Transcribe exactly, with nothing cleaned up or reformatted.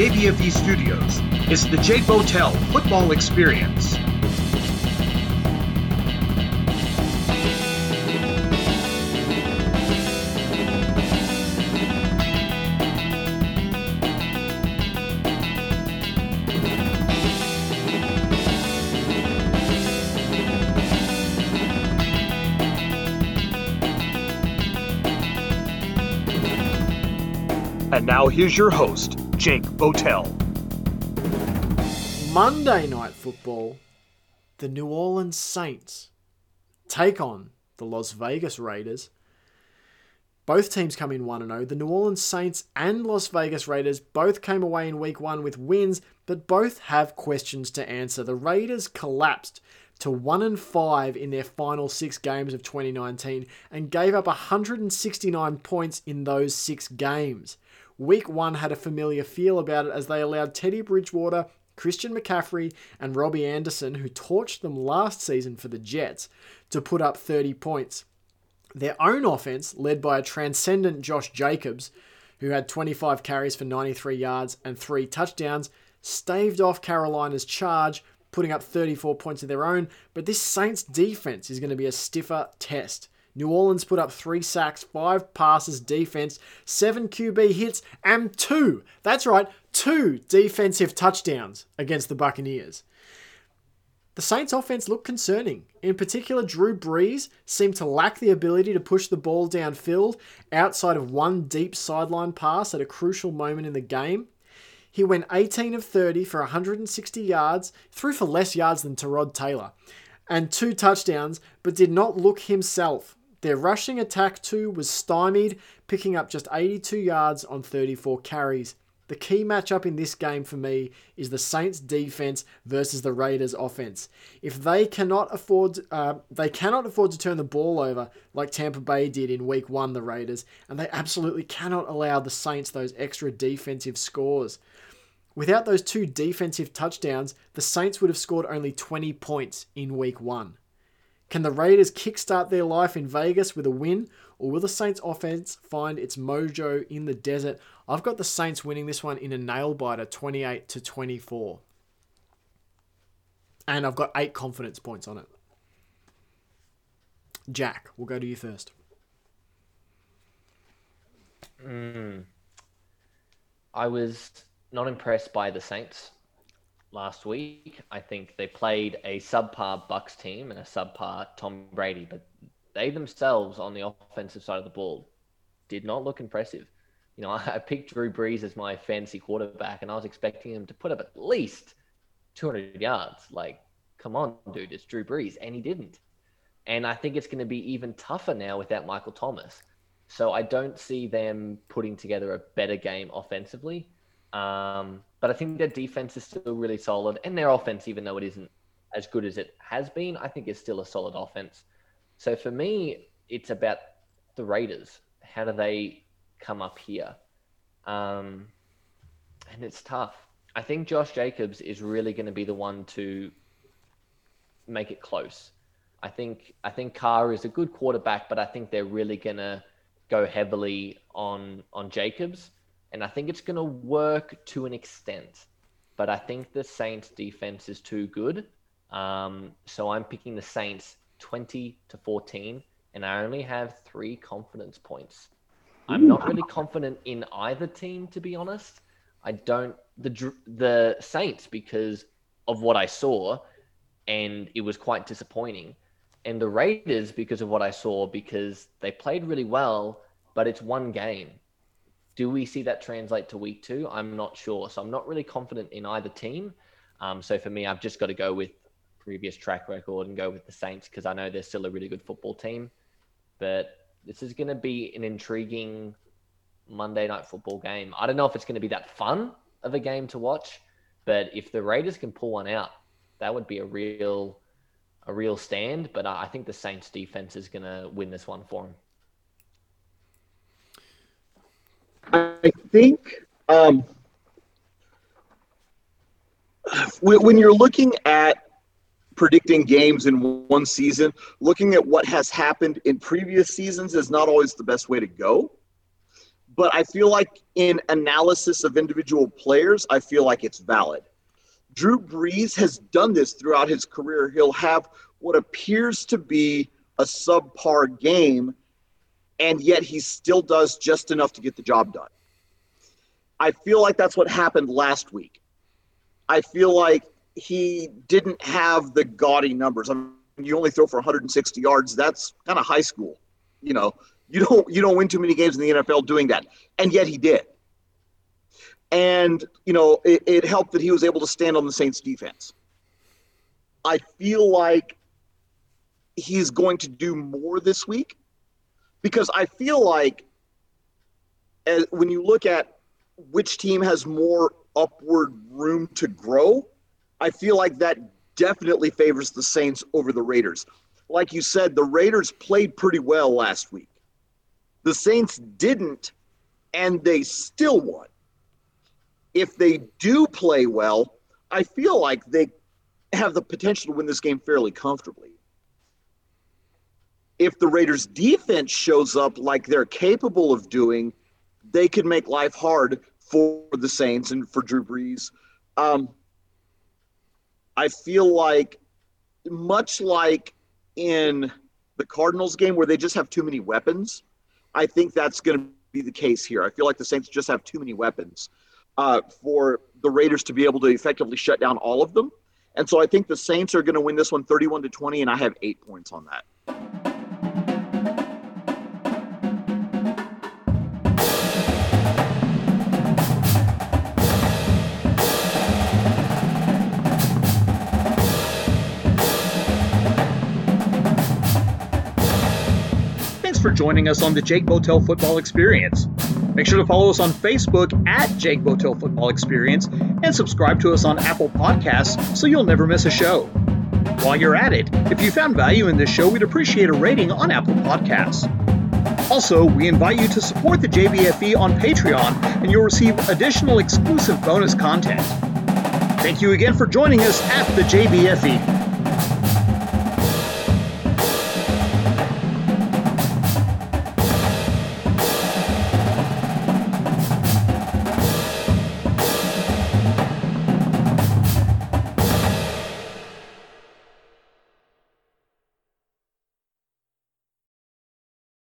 J B F E Studios. It's the Jake Botel Football Experience. And now here's your host, Jake Botel. Monday Night Football, the New Orleans Saints take on the Las Vegas Raiders. Both teams come in one and oh. The New Orleans Saints and Las Vegas Raiders both came away in week one with wins, but both have questions to answer. The Raiders collapsed to one and five in their final six games of twenty nineteen and gave up one hundred sixty-nine points in those six games. Week one had a familiar feel about it as they allowed Teddy Bridgewater, Christian McCaffrey, and Robbie Anderson, who torched them last season for the Jets, to put up thirty points. Their own offense, led by a transcendent Josh Jacobs, who had twenty-five carries for ninety-three yards and three touchdowns, staved off Carolina's charge, putting up thirty-four points of their own, but this Saints defense is going to be a stiffer test. New Orleans put up three sacks, five passes defense, seven Q B hits, and two, that's right, two defensive touchdowns against the Buccaneers. The Saints offense looked concerning. In particular, Drew Brees seemed to lack the ability to push the ball downfield outside of one deep sideline pass at a crucial moment in the game. He went eighteen of thirty for one hundred sixty yards, threw for less yards than Tyrod Taylor, and two touchdowns, but did not look himself. Their rushing attack, too, was stymied, picking up just eighty-two yards on thirty-four carries. The key matchup in this game for me is the Saints defense versus the Raiders offense. If they cannot afford, uh, they cannot afford to turn the ball over like Tampa Bay did in week one, the Raiders, and they absolutely cannot allow the Saints those extra defensive scores. Without those two defensive touchdowns, the Saints would have scored only twenty points in week one. Can the Raiders kickstart their life in Vegas with a win, or will the Saints offense find its mojo in the desert? I've got the Saints winning this one in a nail-biter, twenty-eight to twenty-four. And I've got eight confidence points on it. Jack, we'll go to you first. Mm. I was not impressed by the Saints last week. I think they played a subpar Bucks team and a subpar Tom Brady, but they themselves on the offensive side of the ball did not look impressive. You know, I picked Drew Brees as my fantasy quarterback, and I was expecting him to put up at least two hundred yards. Like, come on, dude, it's Drew Brees, and he didn't. And I think it's going to be even tougher now without Michael Thomas. So I don't see them putting together a better game offensively. Um, but I think their defense is still really solid, and their offense, even though it isn't as good as it has been, I think it's still a solid offense. So for me, it's about the Raiders. How do they come up here? Um, and it's tough. I think Josh Jacobs is really going to be the one to make it close. I think, I think Carr is a good quarterback, but I think they're really going to go heavily on, on Jacobs. And I think it's going to work to an extent, but I think the Saints defense is too good. Um, so I'm picking the Saints twenty to fourteen, and I only have three confidence points. I'm not really confident in either team, to be honest. I don't the the Saints because of what I saw, and it was quite disappointing. And the Raiders because of what I saw, because they played really well, but it's one game. Do we see that translate to week two? I'm not sure. So I'm not really confident in either team. Um, so for me, I've just got to go with previous track record and go with the Saints because I know they're still a really good football team. But this is going to be an intriguing Monday Night Football game. I don't know if it's going to be that fun of a game to watch, but if the Raiders can pull one out, that would be a real a real stand. But I think the Saints defense is going to win this one for them. I think um, when you're looking at predicting games in one season, looking at what has happened in previous seasons is not always the best way to go. But I feel like in analysis of individual players, I feel like it's valid. Drew Brees has done this throughout his career. He'll have what appears to be a subpar game, and yet he still does just enough to get the job done. I feel like that's what happened last week. I feel like he didn't have the gaudy numbers. I mean, you only throw for one hundred sixty yards. That's kind of high school. You know, you don't you don't win too many games in the N F L doing that, and yet he did. And, you know, it, it helped that he was able to stand on the Saints defense. I feel like he's going to do more this week, because I feel like as, when you look at which team has more upward room to grow, I feel like that definitely favors the Saints over the Raiders. Like you said, the Raiders played pretty well last week. The Saints didn't, and they still won. If they do play well, I feel like they have the potential to win this game fairly comfortably. If the Raiders' defense shows up like they're capable of doing, they could make life hard for the Saints and for Drew Brees. Um, I feel like, much like in the Cardinals game where they just have too many weapons, I think that's going to be the case here. I feel like the Saints just have too many weapons Uh, for the Raiders to be able to effectively shut down all of them. And so I think the Saints are going to win this one thirty-one to twenty, and I have eight points on that. Thanks for joining us on the Jake Botel Football Experience. Make sure to follow us on Facebook at Jake Botel Football Experience and subscribe to us on Apple Podcasts so you'll never miss a show. While you're at it, if you found value in this show, we'd appreciate a rating on Apple Podcasts. Also, we invite you to support the J B F E on Patreon, and you'll receive additional exclusive bonus content. Thank you again for joining us at the J B F E.